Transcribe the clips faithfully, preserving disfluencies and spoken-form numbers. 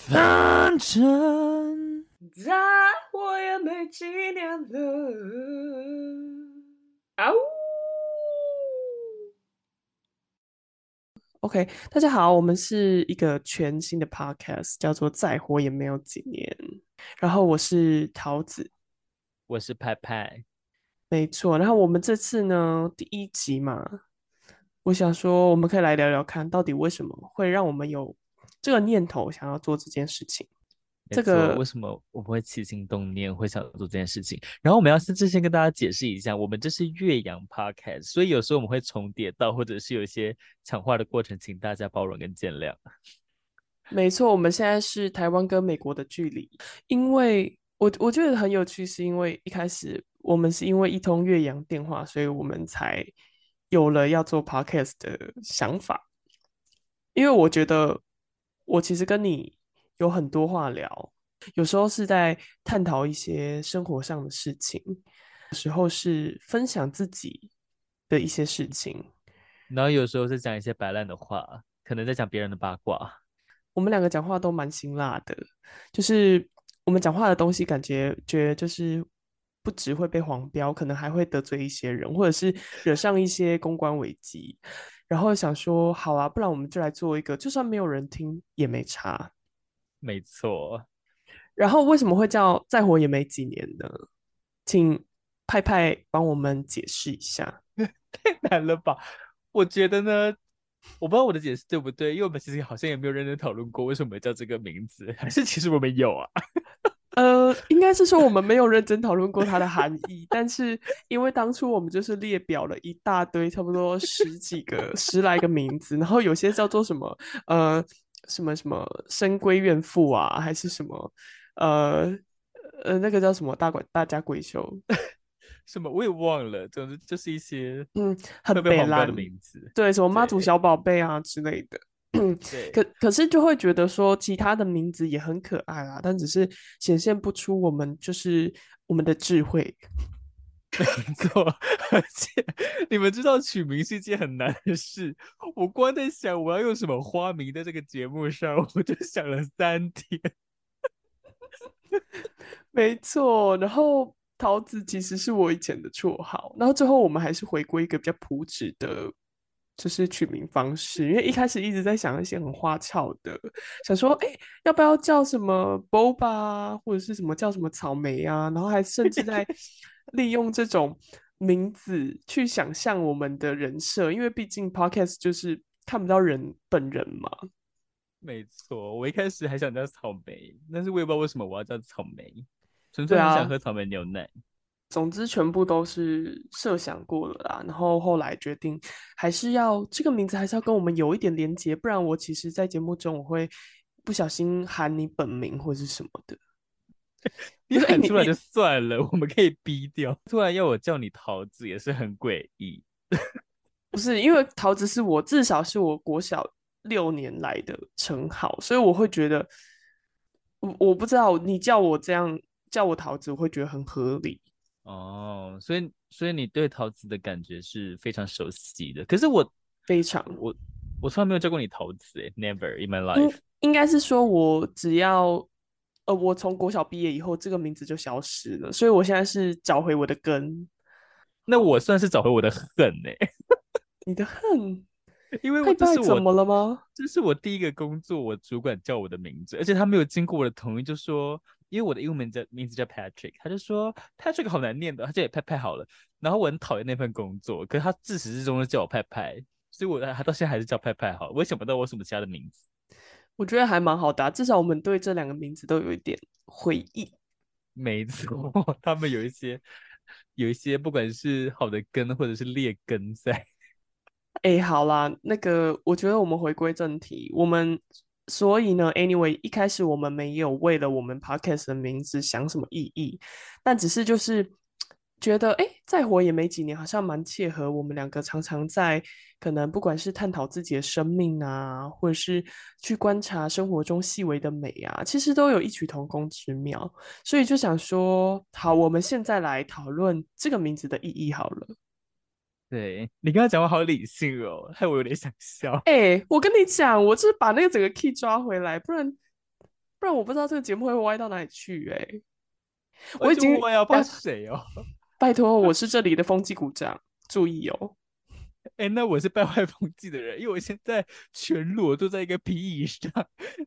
反正再活也没几年了。啊呜 ！OK， 大家好，我们是一个全新的 podcast， 叫做《再活也没有几年》。然后我是桃子，我是派派，没错。然后我们这次呢，第一集嘛，我想说我们可以来聊聊看，到底为什么会让我们有这个念头想要做这件事情。这个为什么我们会起心动念会想做这件事情，然后我们要先跟大家解释一下，我们这是越洋 podcast， 所以有时候我们会重叠到，或者是有一些抢话的过程，请大家包容跟见谅。没错，我们现在是台湾跟美国的距离，因为 我, 我觉得很有趣，是因为一开始我们是因为一通越洋电话，所以我们才有了要做 podcast 的想法。因为我觉得我其实跟你有很多话聊，有时候是在探讨一些生活上的事情，有时候是分享自己的一些事情，然后有时候是讲一些白烂的话，可能在讲别人的八卦。我们两个讲话都蛮辛辣的，就是我们讲话的东西感觉觉得就是不只会被黄标，可能还会得罪一些人，或者是惹上一些公关危机。然后想说好啊，不然我们就来做一个就算没有人听也没差。没错，然后为什么会叫再活也没几年呢？请派派帮我们解释一下。太难了吧？我觉得呢，我不知道我的解释对不对，因为我们其实好像也没有认真讨论过为什么叫这个名字，还是其实我们有啊？呃，应该是说我们没有认真讨论过它的含义，但是因为当初我们就是列表了一大堆，差不多十几个、十来个名字，然后有些叫做什么呃。什么什么深闺怨妇啊，还是什么呃呃那个叫什么大大家闺秀什么我也忘了，总之就是一些嗯很北蓝的名字，对，什么妈祖小宝贝啊之类的。可可是就会觉得说其他的名字也很可爱啊，但只是显现不出我们就是我们的智慧。没错，而且你们知道取名是一件很难的事，我光在想我要用什么花名在这个节目上，我就想了三天。没错，然后桃子其实是我以前的绰号，然后最后我们还是回归一个比较朴质的就是取名方式，因为一开始一直在想一些很花俏的，想说哎、欸，要不要叫什么 Boba 或者是什么叫什么草莓啊，然后还甚至在利用这种名字去想象我们的人设，因为毕竟 podcast 就是看不到人本人嘛。没错，我一开始还想叫草莓，但是我也不知道为什么我要叫草莓，纯粹很想喝草莓牛奶、啊、总之全部都是设想过了啦，然后后来决定还是要这个名字还是要跟我们有一点连结，不然我其实在节目中我会不小心喊你本名或是什么的。你喊出来就算了，我们可以逼掉。突然要我叫你桃子也是很诡异。不是，因为桃子是我至少是我国小六年来的称号，所以我会觉得 我, 我不知道你叫我这样叫我桃子我会觉得很合理哦。所以所以你对桃子的感觉是非常熟悉的，可是我非常我我从来没有叫过你桃子耶 never in my life。 应, 应该是说我只要呃，我从国小毕业以后，这个名字就消失了，所以我现在是找回我的根。那我算是找回我的恨呢、欸。你的恨？因为我这是我怎么了吗？这是我第一个工作，我主管叫我的名字，而且他没有经过我的同意，就说，因为我的英文名字名字叫 Patrick， 他就说 Patrick 好难念的，他叫也派派好了。然后我很讨厌那份工作，可是他自始至终都叫我派派，所以我他到现在还是叫派派好。我也想不到我什么其他的名字。我觉得还蛮好的、啊、至少我们对这两个名字都有一点回忆。没错，他们有一些有一些不管是好的根或者是劣根在。哎、欸，好啦，那个我觉得我们回归正题，我们所以呢 anyway 一开始我们没有为了我们 podcast 的名字想什么意义，但只是就是觉得哎、欸，再活也没几年好像蛮切合我们两个常常在可能不管是探讨自己的生命啊，或者是去观察生活中细微的美啊，其实都有异曲同工之妙，所以就想说好，我们现在来讨论这个名字的意义好了。对，你刚才讲话好理性哦，害我有点想笑。哎、欸，我跟你讲，我就是把那个整个 key 抓回来，不然不然我不知道这个节目会歪到哪里去。哎、欸，我已经歪要怕谁哦？拜托，我是这里的风纪股长，注意哦。哎、欸，那我是拜外风纪的人，因为我现在全裸坐在一个皮椅上，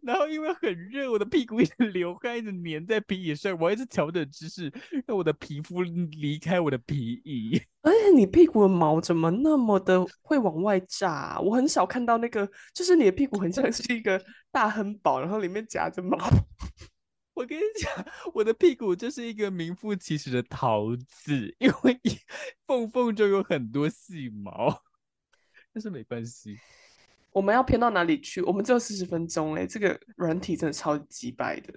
然后因为很热，我的屁股一直流汗，一直黏在皮椅上，我一直调整姿势，让我的皮肤离开我的皮椅。而且你屁股的毛怎么那么的会往外炸、啊？我很少看到那个，就是你的屁股很像是一个大亨堡，然后里面夹着毛。我跟你讲，我的屁股就是一个名副其实的桃子，因为缝缝就有很多细毛。但是没关系，我们要偏到哪里去？我们只有四十分钟嘞，这个软体真的超级鸡掰的。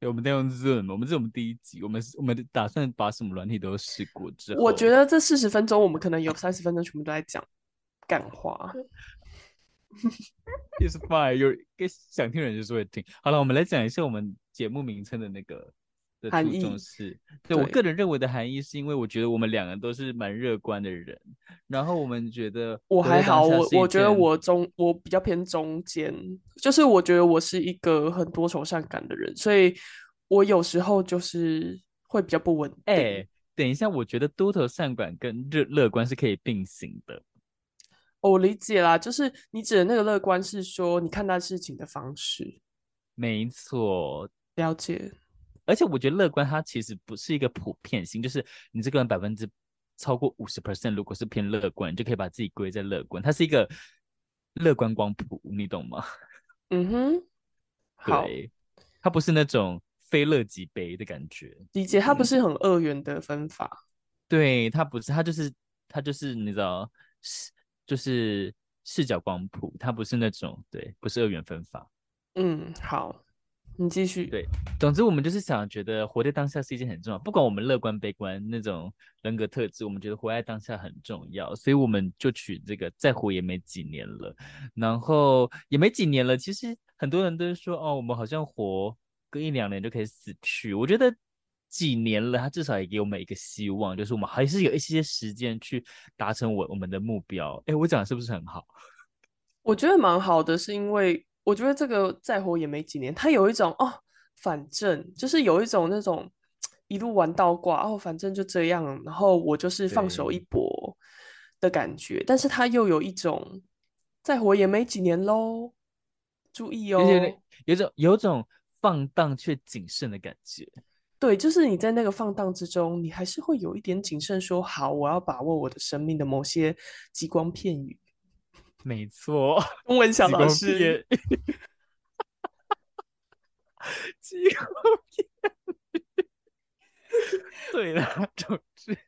对，我们在用 Zoom， 我们是我们第一集，我们我们打算把什么软体都试过之后，我觉得这四十分钟我们可能有三十分钟全部都在讲干话。It's fine， 有想听人就是会听。好了，我们来讲一下我们节目名称的那个的初衷是，对，我个人认为的含义是因为我觉得我们两个都是蛮乐观的人，然后我们觉得我还好，我我觉得我中我比较偏中间，就是我觉得我是一个很多愁善感的人，所以我有时候就是会比较不稳定。哎、欸，等一下，我觉得多愁善感跟乐观是可以并行的。我理解啦，就是你指的那个乐观是说你看待事情的方式。没错，了解。而且我觉得乐观它其实不是一个普遍性，就是你这个人百分之超过 百分之五十 如果是偏乐观，你就可以把自己归在乐观，它是一个乐观光谱，你懂吗？嗯哼，好，它不是那种非乐即悲的感觉，理解，它不是很二元的分法、嗯、对，它不是，它就是它就是你知道就是视角光谱，它不是那种，对，不是二元分法。嗯，好，你继续。对，总之我们就是想觉得活在当下是一件很重要，不管我们乐观悲观那种人格特质，我们觉得活在当下很重要，所以我们就取这个再活也没几年了，然后也没几年了，其实很多人都说哦，我们好像活个一两年就可以死去，我觉得几年了，它至少也给我们一个希望，就是我们还是有一些时间去达成我我们的目标。哎，我讲的是不是很好？我觉得蛮好的，是因为我觉得这个再活也没几年，它有一种哦，反正就是有一种那种一路玩到挂哦，反正就这样，然后我就是放手一搏的感觉。但是它又有一种再活也没几年咯，注意哦，有种有种放荡却谨慎的感觉。对，就是你在那个放荡之中，你还是会有一点谨慎说，好，我要把握我的生命的某些极光片语。没错，中文小老师，极光片。对啦，总之，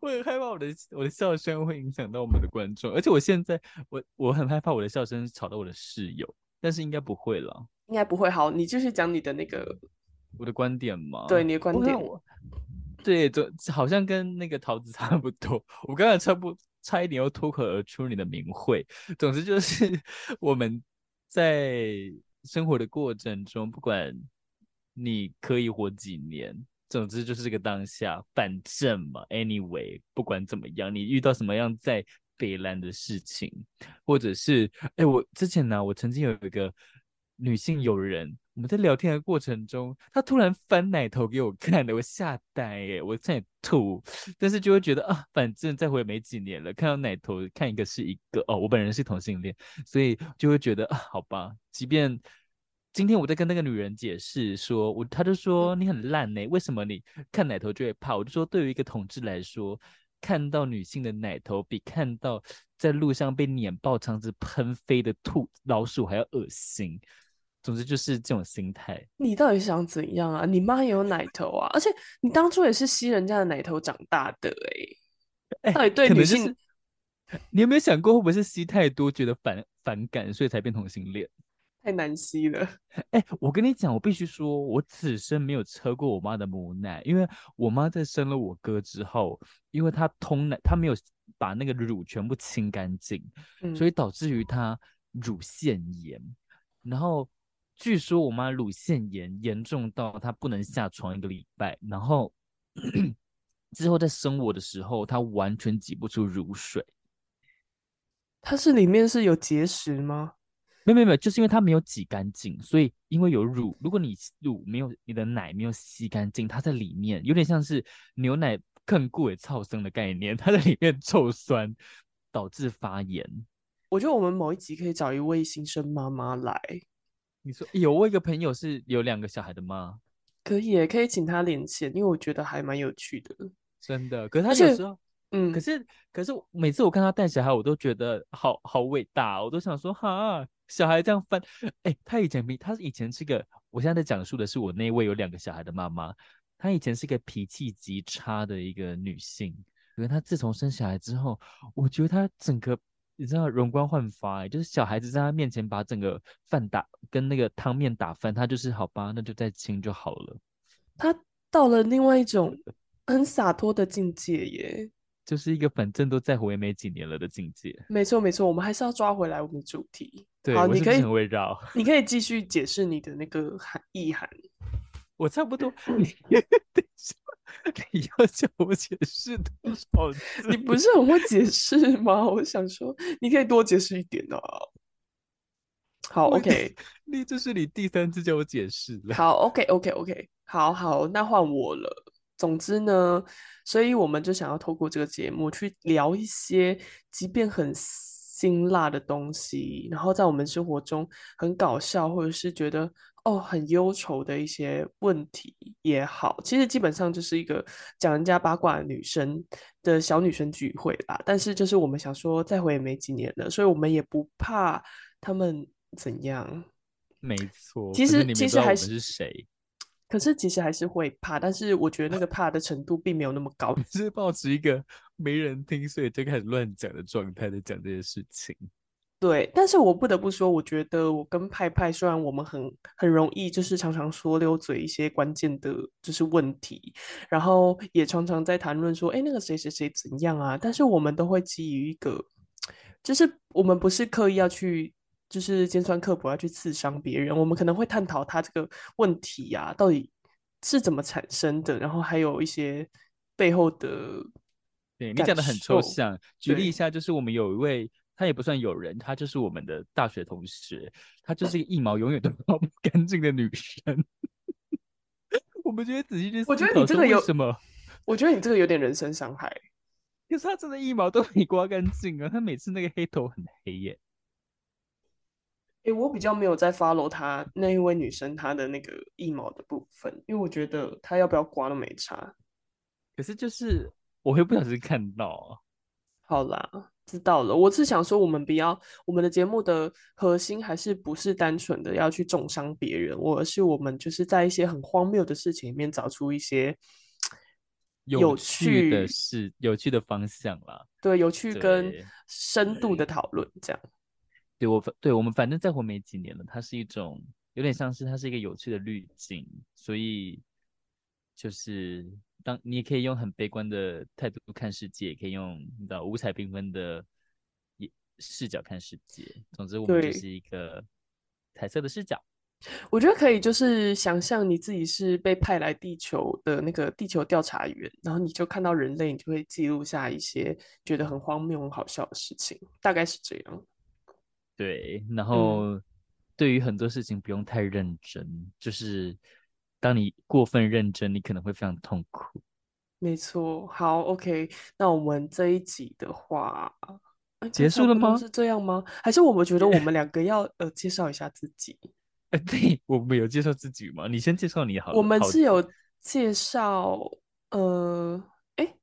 我很害怕我的我的笑声会影响到我们的观众，而且我现在我我很害怕我的笑声吵到我的室友，但是应该不会了，应该不会。好，你继续讲你的那个我的观点吗？对，你的观点，我对，好像跟那个桃子差不多。我刚才差不多。差一点又脱口而出你的名讳。总之就是我们在生活的过程中，不管你可以活几年，总之就是这个当下，反正嘛 anyway 不管怎么样，你遇到什么样在北兰的事情，或者是哎，我之前呢、啊、我曾经有一个女性友人，我们在聊天的过程中，她突然翻奶头给我看了，我吓呆耶，我差点吐，但是就会觉得啊，反正再活也没几年了，看到奶头看一个是一个哦，我本人是同性恋，所以就会觉得啊，好吧，即便今天我在跟那个女人解释说，我她就说你很烂耶，为什么你看奶头就会怕？我就说对于一个同志来说，看到女性的奶头比看到在路上被碾爆肠子喷飞的兔老鼠还要恶心。总之就是这种心态。你到底想怎样啊？你妈也有奶头啊，而且你当初也是吸人家的奶头长大的。哎、欸欸，到底对女性、就是，你有没有想过会不会是吸太多觉得 反, 反感，所以才变同性恋？太难吸了。哎、欸，我跟你讲，我必须说，我此生没有喝过我妈的母奶，因为我妈在生了我哥之后，因为她通奶，她没有把那个乳全部清干净、嗯，所以导致于她乳腺炎，然后。据说我妈乳腺炎严重到她不能下床一个礼拜，然后咳咳之后在生我的时候，她完全挤不出乳水。她是里面是有结石吗？没有没有没有，就是因为它没有挤干净，所以因为有乳，如果你乳没有，你的奶没有吸干净，它在里面有点像是牛奶更固也超生的概念，它在里面臭酸导致发炎。我觉得我们某一集可以找一位新生妈妈来。你说有我一个朋友是有两个小孩的吗？可以耶，可以请他连线，因为我觉得还蛮有趣的。真的，可是他有时候，嗯，可是可是每次我看他带小孩，我都觉得好好伟大，我都想说哈，小孩这样翻，哎、欸，他以前他以前是个，我现在在讲述的是我那位有两个小孩的妈妈，她以前是个脾气极差的一个女性，可是她自从生小孩之后，我觉得她整个。你知道容光焕发、欸、就是小孩子在他面前把整个饭打跟那个汤面打翻，他就是好吧，那就再清就好了。他到了另外一种很洒脱的境界耶，就是一个反正都再活也没几年了的境界。没错没错，我们还是要抓回来我们的主题。对，好，我是不是很会绕？你可以继续解释你的那个意涵。我差不多，你等一下，你要叫我解释多少次？你不是很会解释吗？我想说，你可以多解释一点哦。好 ，OK， 你这是你第三次叫我解释了。好 ，OK，OK，OK，、okay, okay, okay. 好好，那换我了。总之呢，所以我们就想要透过这个节目去聊一些，即便很辛辣的东西，然后在我们生活中很搞笑，或者是觉得。哦，很忧愁的一些问题也好，其实基本上就是一个讲人家八卦的女生的小女生聚会啦。但是就是我们想说再回也没几年了，所以我们也不怕他们怎样。没错，其实其实还是谁，可是其实还是会怕，但是我觉得那个怕的程度并没有那么高，就是抱持一个没人听所以就开始乱讲的状态在讲这些事情。对，但是我不得不说，我觉得我跟派派虽然我们很很容易就是常常说溜嘴一些关键的就是问题，然后也常常在谈论说，哎，那个谁谁谁怎样啊，但是我们都会基于一个，就是我们不是刻意要去就是尖酸刻薄要去刺伤别人，我们可能会探讨他这个问题啊，到底是怎么产生的，然后还有一些背后的。对，你讲得很抽象，举例一下，就是我们有一位他也不算友人，他就是我们的大学同学，他就是一个一毛永远都搞不干净的女生。我们觉得仔细去思考，我觉得你这个有什么？我觉得你这个有点人身伤害。可是他真的一毛都没刮干净啊！他每次那个黑头很黑耶。欸、我比较没有在 follow 他那一位女生她的那个一毛的部分，因为我觉得她要不要刮都没差。可是就是我会不小心看到。好啦。知道了，我是想说我们不要，我们的节目的核心还是不是单纯的要去重伤别人，而是我们就是在一些很荒谬的事情里面找出一些有趣的事，有趣的方向啦。对，有趣跟深度的讨论这样。对，我对我们反正再活没几年了，它是一种有点像是它是一个有趣的滤镜，所以就是当你也可以用很悲观的态度看世界，也可以用你知道五彩缤纷的视角看世界，总之我们就是一个彩色的视角。我觉得可以就是想象你自己是被派来地球的那个地球调查员，然后你就看到人类，你就会记录下一些觉得很荒谬很好笑的事情，大概是这样。对，然后对于很多事情不用太认真、嗯、就是当你过分认真，你可能会非常痛苦。没错，好 ，OK， 那我们这一集的话，结束了吗？是这样吗？还是我们觉得我们两个要呃介绍一下自己？哎、欸，对，我们有介绍自己吗？你先介绍你好了。我们是有介绍，呃，哎、欸，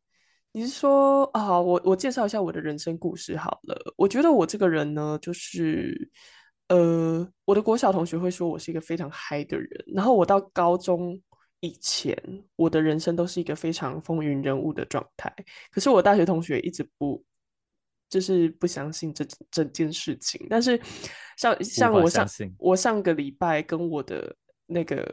你是说啊？好，我我介绍一下我的人生故事好了。我觉得我这个人呢，就是。呃，我的国小同学会说我是一个非常嗨的人，然后我到高中以前，我的人生都是一个非常风云人物的状态。可是我大学同学一直不，就是不相信这整件事情。但是像像我上我上个礼拜跟我的那个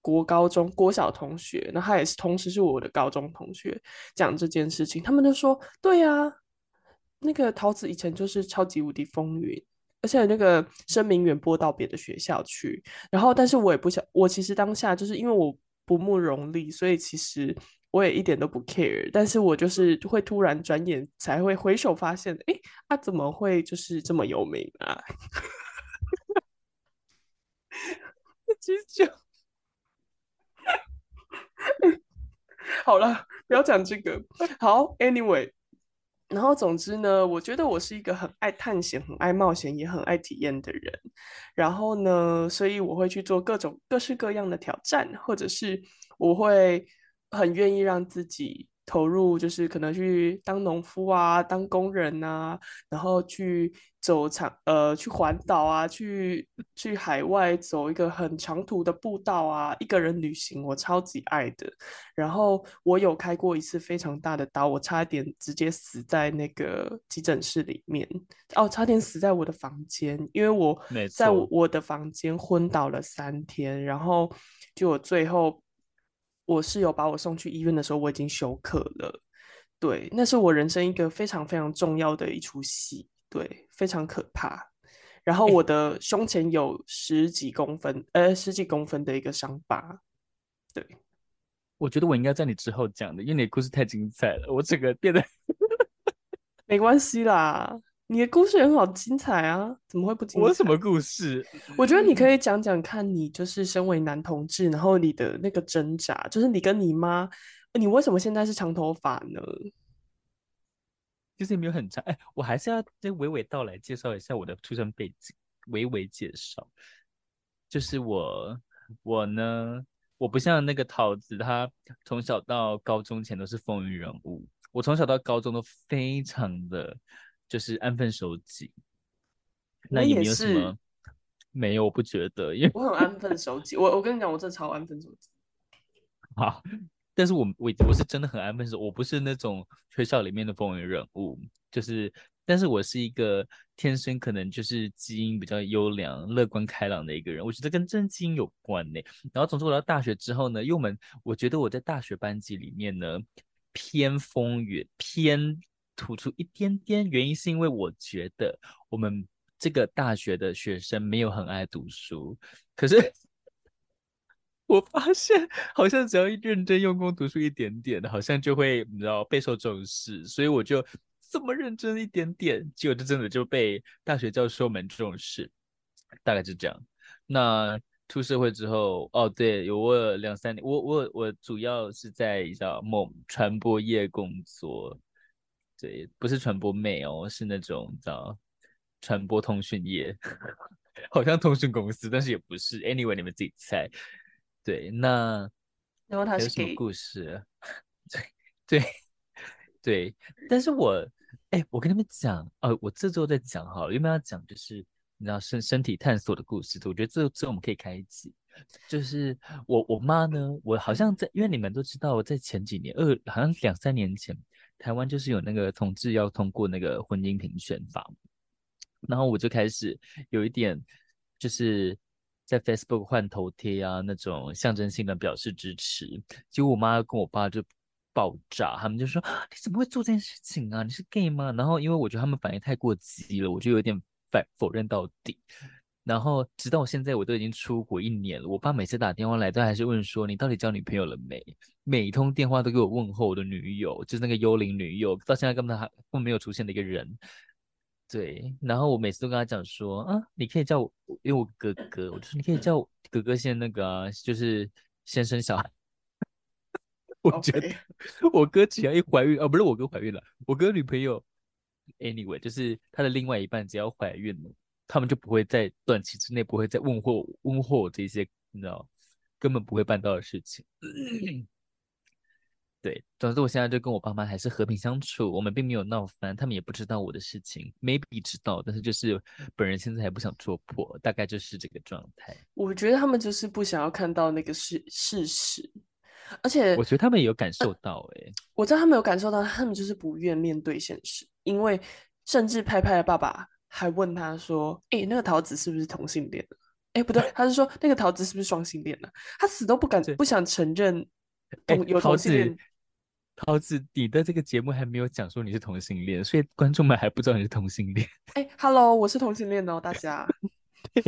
国高中国小同学，然后他也是同时是我的高中同学讲这件事情，他们就说：“对啊，那个桃子以前就是超级无敌风云。”而且那个声名远播到别的学校去，然后但是我也不想，我其实当下就是因为我不慕荣利，所以其实我也一点都不 care， 但是我就是会突然转眼才会回首发现，哎，他、啊、怎么会就是这么有名啊？七十九。好了，不要讲这个。好 anyway， 然后总之呢，我觉得我是一个很爱探险、很爱冒险也很爱体验的人，然后呢所以我会去做各种各式各样的挑战，或者是我会很愿意让自己投入，就是可能去当农夫啊，当工人啊，然后去走长呃去环岛啊，去去海外走一个很长途的步道啊，一个人旅行我超级爱的。然后我有开过一次非常大的刀，我差点直接死在那个急诊室里面，哦，差点死在我的房间，因为我在我的房间昏倒了三天，然后就我最后。我室友把我送去医院的时候我已经休克了，对，那是我人生一个非常非常重要的一出戏，对，非常可怕。然后我的胸前有十几公分呃十几公分的一个伤疤。对，我觉得我应该在你之后讲的，因为你的故事太精彩了，我整个变得没关系啦，你的故事很好精彩啊，怎么会不精彩？我什么故事？我觉得你可以讲讲看，你就是身为男同志，然后你的那个挣扎，就是你跟你妈，你为什么现在是长头发呢？就是没有很长，哎，我还是要娓娓道来介绍一下我的出生背景，娓娓介绍。就是我，我呢，我不像那个桃子，她从小到高中前都是风云人物，我从小到高中都非常的。就是安分守己，那也没有什么，没有，我不觉得，因为我很安分守己。我我跟你讲，我真的超安分守己。好，但是我我我是真的很安分守，我不是那种学校里面的风云人物，就是，但是我是一个天生可能就是基因比较优良、乐观开朗的一个人，我觉得跟真基因有关呢、欸。然后，总之我到大学之后呢，因为我们我觉得我在大学班级里面呢偏风云偏。突出一点点，原因是因为我觉得我们这个大学的学生没有很爱读书，可是我发现好像只要认真用功读书一点点，好像就会你知道备受重视，所以我就这么认真一点点，结果就真的就被大学教授们重视，大概是这样。那出社会之后，哦，对，有我两三年，我我我主要是在你知道某传播业工作。对，不是传播妹哦，是那种你知道传播通讯业，好像通讯公司，但是也不是。Anyway， 你们自己猜。对，那然后他是什么故事？对对对，但是我哎，我跟你们讲，呃，我这周在讲好了，因为要讲就是你知道身身体探索的故事，我觉得这这我们可以开一集。就是我我妈呢，我好像在，因为你们都知道，我在前几年，二好像两三年前。台湾就是有那个同志要通过那个婚姻平权法，然后我就开始有一点就是在 Facebook 换头贴啊那种象征性的表示支持，结果我妈跟我爸就爆炸，他们就说你怎么会做这件事情啊，你是 gay 吗？然后因为我觉得他们反应太过激了，我就有点反否认到底，然后直到现在我都已经出国一年了，我爸每次打电话来都还是问说你到底交女朋友了没，每一通电话都给我问候我的女友，就是那个幽灵女友，到现在根本还没有出现的一个人。对，然后我每次都跟他讲说啊，你可以叫我，因为我哥哥，我就说你可以叫我哥哥先那个啊，就是先生小孩。我觉得我哥只要一怀孕，哦，不是我哥怀孕了，我哥女朋友 ，anyway， 就是他的另外一半只要怀孕了，他们就不会在短期之内不会再问候问候我这些，你知道，根本不会办到的事情。对，总之我现在就跟我爸妈还是和平相处，我们并没有闹翻，他们也不知道我的事情 ，maybe 知道，但是就是本人现在还不想戳破，大概就是这个状态。我觉得他们就是不想要看到那个 事, 事实，而且我觉得他们也有感受到、欸呃，我知道他们有感受到，他们就是不愿面对现实，因为甚至派派的爸爸还问他说：“哎、欸，那个桃子是不是同性恋？哎，不对，他是说那个桃子是不是双性恋呢、啊？他死都不敢不想承认有同性恋。”桃子，你的这个节目还没有讲说你是同性恋，所以观众们还不知道你是同性恋。哎、欸、，Hello， 我是同性恋哦，大家。对，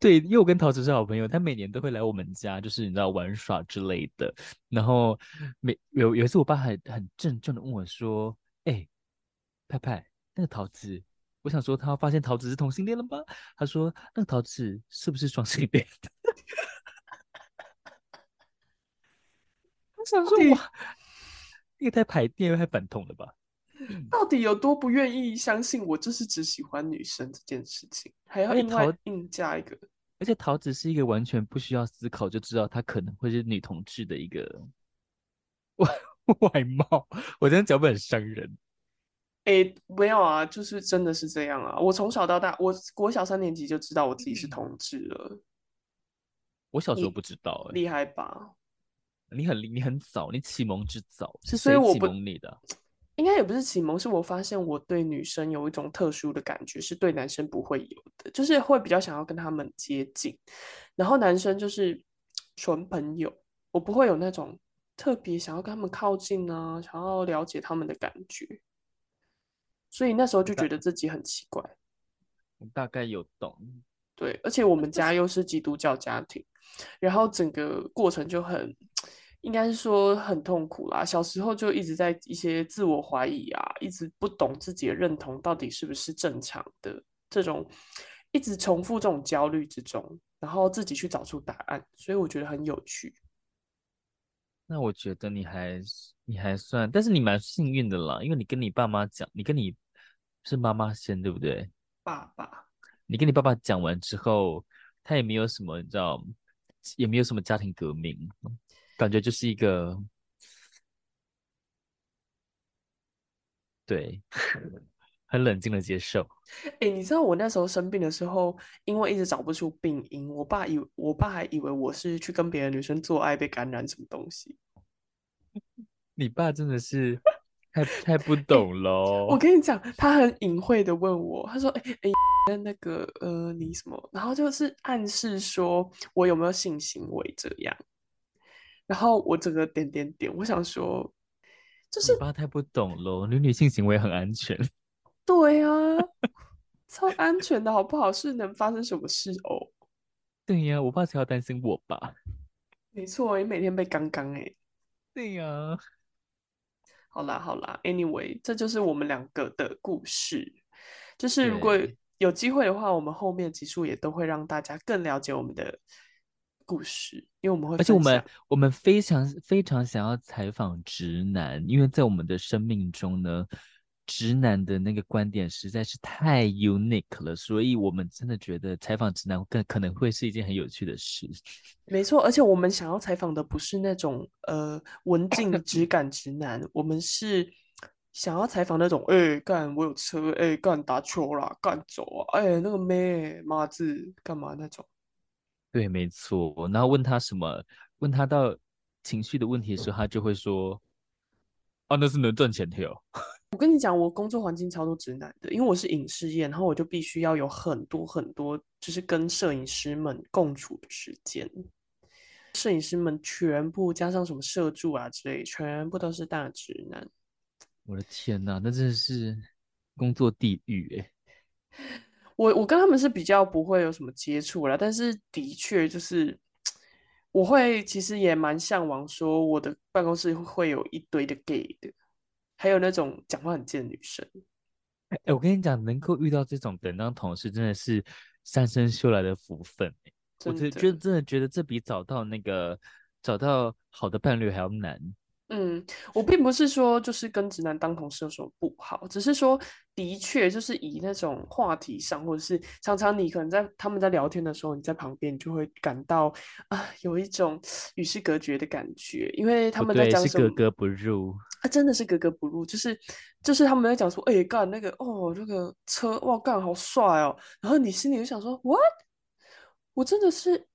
对，因为我跟桃子是好朋友，他每年都会来我们家，就是你知道玩耍之类的。然后每有有一次，我爸还很郑重的问我说：“哎、欸，派派，那个桃子，我想说他发现桃子是同性恋了吗？”他说：“那个桃子是不是双性恋的？”想说哇，这个太排电太反同了吧？到底有多不愿意相信我就是只喜欢女生这件事情，还要另外硬加一个。而且桃子是一个完全不需要思考就知道她可能会是女同志的一个外貌，我真的脚本很伤人。欸，没有啊，就是真的是这样啊。我从小到大，我国小三年级就知道我自己是同志了。我小时候不知道。欸，厉害吧？你很你很早，你启蒙之早。是谁启蒙你的？应该也不是启蒙，是我发现我对女生有一种特殊的感觉，是对男生不会有的，就是会比较想要跟他们接近，然后男生就是纯朋友，我不会有那种特别想要跟他们靠近啊，想要了解他们的感觉，所以那时候就觉得自己很奇怪。我大概有懂。对，而且我们家又是基督教家庭，然后整个过程就很应该是说很痛苦啦，小时候就一直在一些自我怀疑啊，一直不懂自己的认同到底是不是正常的，这种一直重复这种焦虑之中，然后自己去找出答案，所以我觉得很有趣。那我觉得你还你还算，但是你蛮幸运的啦，因为你跟你爸妈讲，你跟你是妈妈先对不对？爸爸，你跟你爸爸讲完之后，他也没有什么，你知道，也没有什么家庭革命。感觉就是一个对很冷静的接受。欸，你知道我那时候生病的时候，因为一直找不出病因，我爸以我爸还以为我是去跟别的女生做爱被感染什么东西。你爸真的是太太不懂了。欸，我跟你讲，他很隐晦的问我，他说哎哎、欸欸、那个呃你什么，然后就是暗示说我有没有性行为这样。然后我整个点点点，我想说，就是你爸太不懂了，女女性行为很安全。对啊，超安全的好不好？是能发生什么事哦？对呀，啊，我爸才要担心我吧？没错，你每天被刚刚哎。对呀，啊，好啦好啦 ，anyway， 这就是我们两个的故事。就是如果有机会的话，我们后面集数也都会让大家更了解我们的故事，因为我们会分享，而且我们我们非常非常想要采访直男，因为在我们的生命中呢，直男的那个观点实在是太 unique 了，所以我们真的觉得采访直男更可能会是一件很有趣的事。没错，而且我们想要采访的不是那种呃文静质感直男，我们是想要采访那种哎、欸、干我有车，哎、欸、干打球啦，干走啊，哎、欸、那个妹妈子干嘛那种。对，没错。然后问他什么？问他到情绪的问题的时候，他就会说：“啊，那是能赚钱的哦。”我跟你讲，我工作环境超多直男的，因为我是影视业，然后我就必须要有很多很多，就是跟摄影师们共处的时间。摄影师们全部加上什么摄助啊之类，全部都是大直男。我的天哪，那真的是工作地狱哎、欸！我我跟他们是比较不会有什么接触啦，但是的确就是我会其实也蛮向往说我的办公室会有一堆的 gay 的，还有那种讲话很贱的女生。欸，我跟你讲，能够遇到这种人当同事真的是三生修来的福分。欸，我就真的觉得这比找到那个找到好的伴侣还要难。嗯，我并不是说就是跟直男当同事有什么不好，只是说的确就是以那种话题上，或者是常常你可能在他们在聊天的时候，你在旁边你就会感到啊有一种与世隔绝的感觉，因为他们在讲什么，对，是格格不入啊，真的是格格不入，就是就是他们在讲说，哎、欸、干那个哦那个车哇干好帅哦，然后你心里就想说 what， 我真的是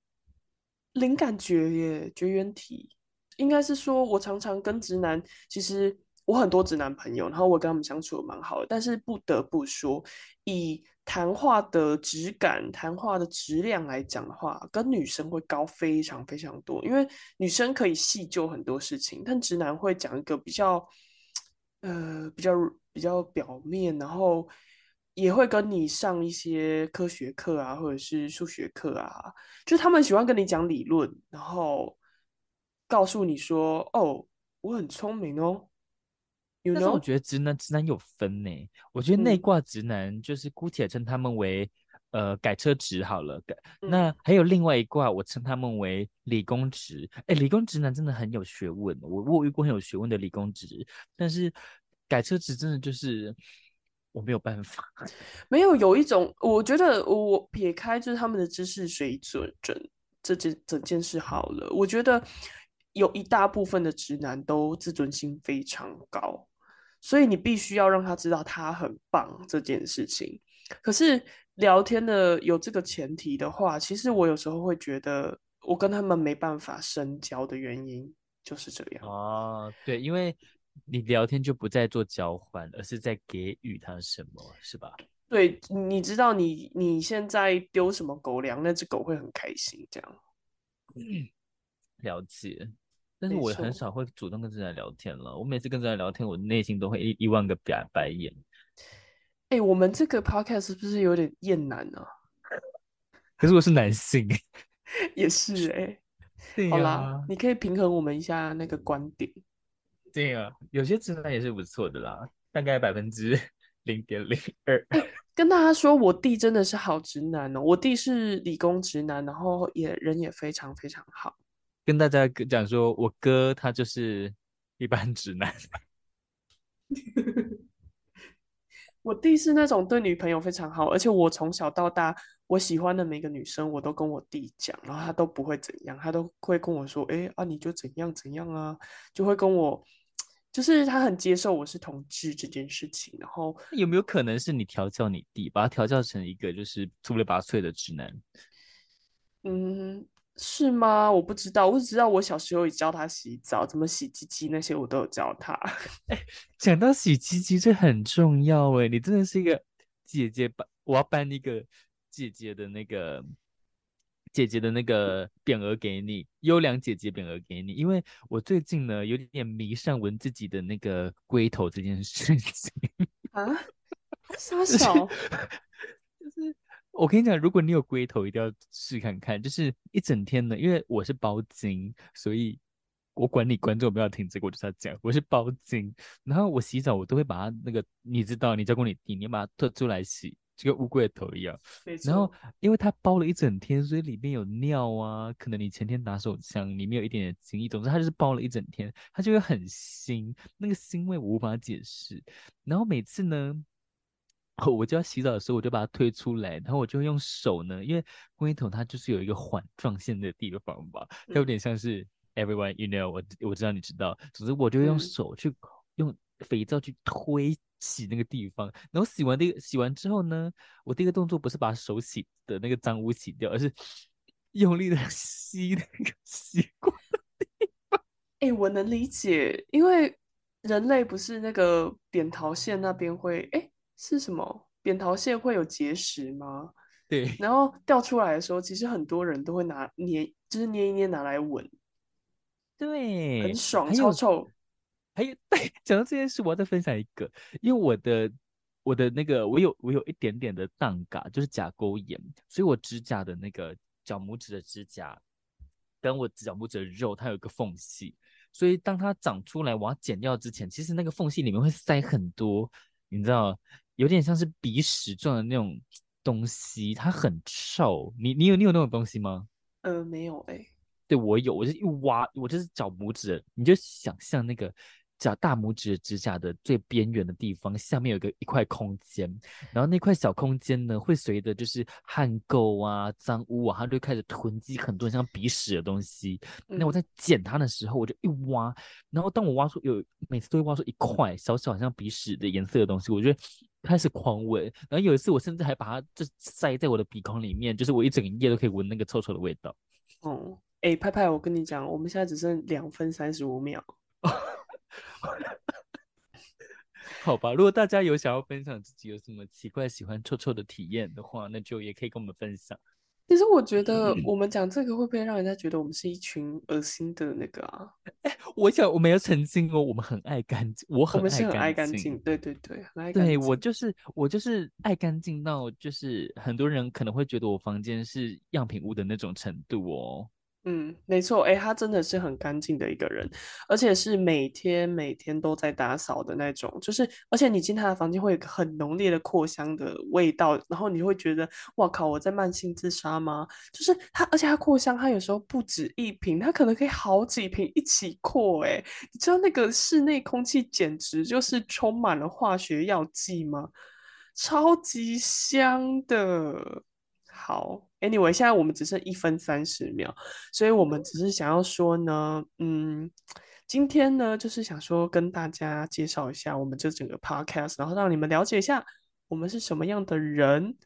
零感觉耶，绝缘体。应该是说我常常跟直男，其实我很多直男朋友，然后我跟他们相处的蛮好的，但是不得不说以谈话的质感谈话的质量来讲的话，跟女生会高非常非常多，因为女生可以细究很多事情，但直男会讲一个比较呃比较比较表面，然后也会跟你上一些科学课啊或者是数学课啊，就是他们喜欢跟你讲理论，然后告诉你说哦我很聪明哦 you know? 但是我觉得直男直男有分耶，我觉得内挂直男就是姑且称他们为呃改车职好了，那还有另外一卦我称他们为理工职。哎，理工直男真的很有学问，我我遇过很有学问的理工职，但是改车职真的就是我没有办法。没有，有一种我觉得我撇开就是他们的知识水准这件整件事好了，我觉得有一大部分的直男都自尊心非常高，所以你必须要让他知道他很棒这件事情。可是聊天的有这个前提的话，其实我有时候会觉得我跟他们没办法深交的原因就是这样。哦，对，因为你聊天就不再做交换，而是在给予他什么，是吧？对，你知道你你现在丢什么狗粮，那只狗会很开心这样。嗯，了解。但是我很少会主动跟直男聊天了，我每次跟直男聊天我内心都会 一, 一万个白眼。哎、欸，我们这个 podcast 是不是有点厌男啊？可是我是男性。也是。哎、欸啊，好啦，你可以平衡我们一下那个观点。对啊，有些直男也是不错的啦，大概百分之零点零二。跟大家说，我弟真的是好直男哦，我弟是理工直男，然后也人也非常非常好。跟大家讲说，我哥他就是一般直男。我弟是那种对女朋友非常好，而且我从小到大我喜欢的每个女生我都跟我弟讲，然后他都不会怎样，他都会跟我说，哎啊你就怎样怎样啊，就会跟我，就是他很接受我是同志这件事情。然后有没有可能是你调教你弟，把他调教成一个就是出类拔萃的直男？嗯，是吗？我不知道，我只知道我小时候也教他洗澡，怎么洗鸡鸡那些我都有教他。讲到洗鸡鸡这很重要耶，你真的是一个姐姐班，我要颁一个姐姐的那个姐姐的那个匾额给你，优良姐姐匾额给你。因为我最近呢有点迷上闻自己的那个龟头这件事情。啊？傻小。就是我跟你讲，如果你有龟头一定要试看看，就是一整天呢，因为我是包茎，所以我管你观众有没有听这个，我就是要讲我是包茎。然后我洗澡我都会把它那个，你知道你教过你弟，你把它脱出来洗，就跟乌龟的头一样。然后因为它包了一整天，所以里面有尿啊，可能你前天打手枪里面有一点点精液，总之它就是包了一整天，它就会很腥，那个腥味我无法解释。然后每次呢我就要洗澡的时候，我就把它推出来，然后我就用手呢，因为龟头它就是有一个环状线的地方吧，它有点像是 everyone you know， 我, 我知道你知道，总之我就用手去、嗯、用肥皂去推洗那个地方。然后洗完第洗完之后呢，我第一个动作不是把手洗的那个脏污洗掉，而是用力的吸那个洗过的地方。哎、欸，我能理解，因为人类不是那个扁桃腺那边会哎。欸是什么扁桃腺会有结石吗？对，然后掉出来的时候其实很多人都会拿捏，就是捏一捏拿来闻，对，很爽，超臭。还有对，讲到这件事我要再分享一个，因为我的我的那个我有我有一点点的当嘎，就是甲沟炎，所以我指甲的那个脚拇指的指甲跟我脚拇指的肉它有一个缝隙，所以当它长出来我要剪掉之前，其实那个缝隙里面会塞很多，你知道有点像是鼻屎状的那种东西，它很臭。你你有你有那种东西吗？呃，没有哎、欸。对，我有，我就是一挖，我就是脚拇指，你就想象那个脚大拇指指甲的最边缘的地方，下面有一个一块空间，然后那块小空间呢，会随着就是汗垢啊、脏污啊，它就开始囤积很多像鼻屎的东西。那我在捡它的时候，我就一挖，然后当我挖出有每次都会挖出一块小小像鼻屎的颜色的东西，我就开始狂闻。然后有一次我甚至还把它就塞在我的鼻孔里面，就是我一整夜都可以闻那个臭臭的味道。嗯，哎、欸，派派，我跟你讲，我们现在只剩两分三十五秒。好吧，如果大家有想要分享自己有什么奇怪喜欢臭臭的体验的话，那就也可以跟我们分享。其实我觉得我们讲这个会不会让人家觉得我们是一群恶心的那个啊、欸、我想我们要澄清哦，我们很爱干净，我很爱干净，我们是很爱干净，对对对，很爱干净。对，我就是我就是爱干净到就是很多人可能会觉得我房间是样品屋的那种程度哦。嗯，没错，哎，他真的是很干净的一个人，而且是每天每天都在打扫的那种，就是，而且你进他的房间会有一个很浓烈的扩香的味道，然后你会觉得，哇靠，我在慢性自杀吗？就是他，而且他扩香，他有时候不止一瓶，他可能可以好几瓶一起扩，哎，你知道那个室内空气简直就是充满了化学药剂吗？超级香的。好 anyway 现在我们只剩一分三十秒，所以我们只是想要说呢，嗯，今天呢就是想说跟大家介绍一下我们这整个 podcast， 然后让你们了解一下我们是什么样的人。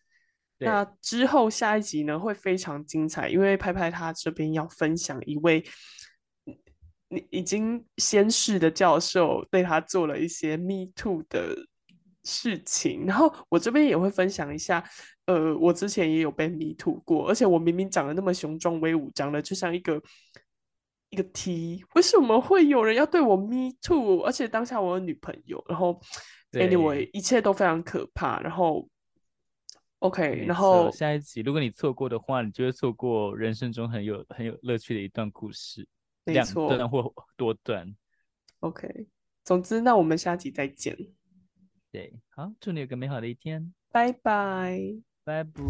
那之后下一集呢会非常精彩，因为拍拍他这边要分享一位已经先逝的教授对他做了一些 me too 的事情，然后我这边也会分享一下，呃，我之前也有被迷途过，而且我明明长得那么雄壮威武，长得就像一个一个 T， 为什么会有人要对我 me too？ 而且当下我有女朋友，然后 anyway 一切都非常可怕，然后 OK， 然后下一集如果你错过的话，你就会错过人生中很有很有乐趣的一段故事，没错，两段或多段。OK， 总之那我们下集再见。对，好，祝你有个美好的一天，拜拜，拜拜。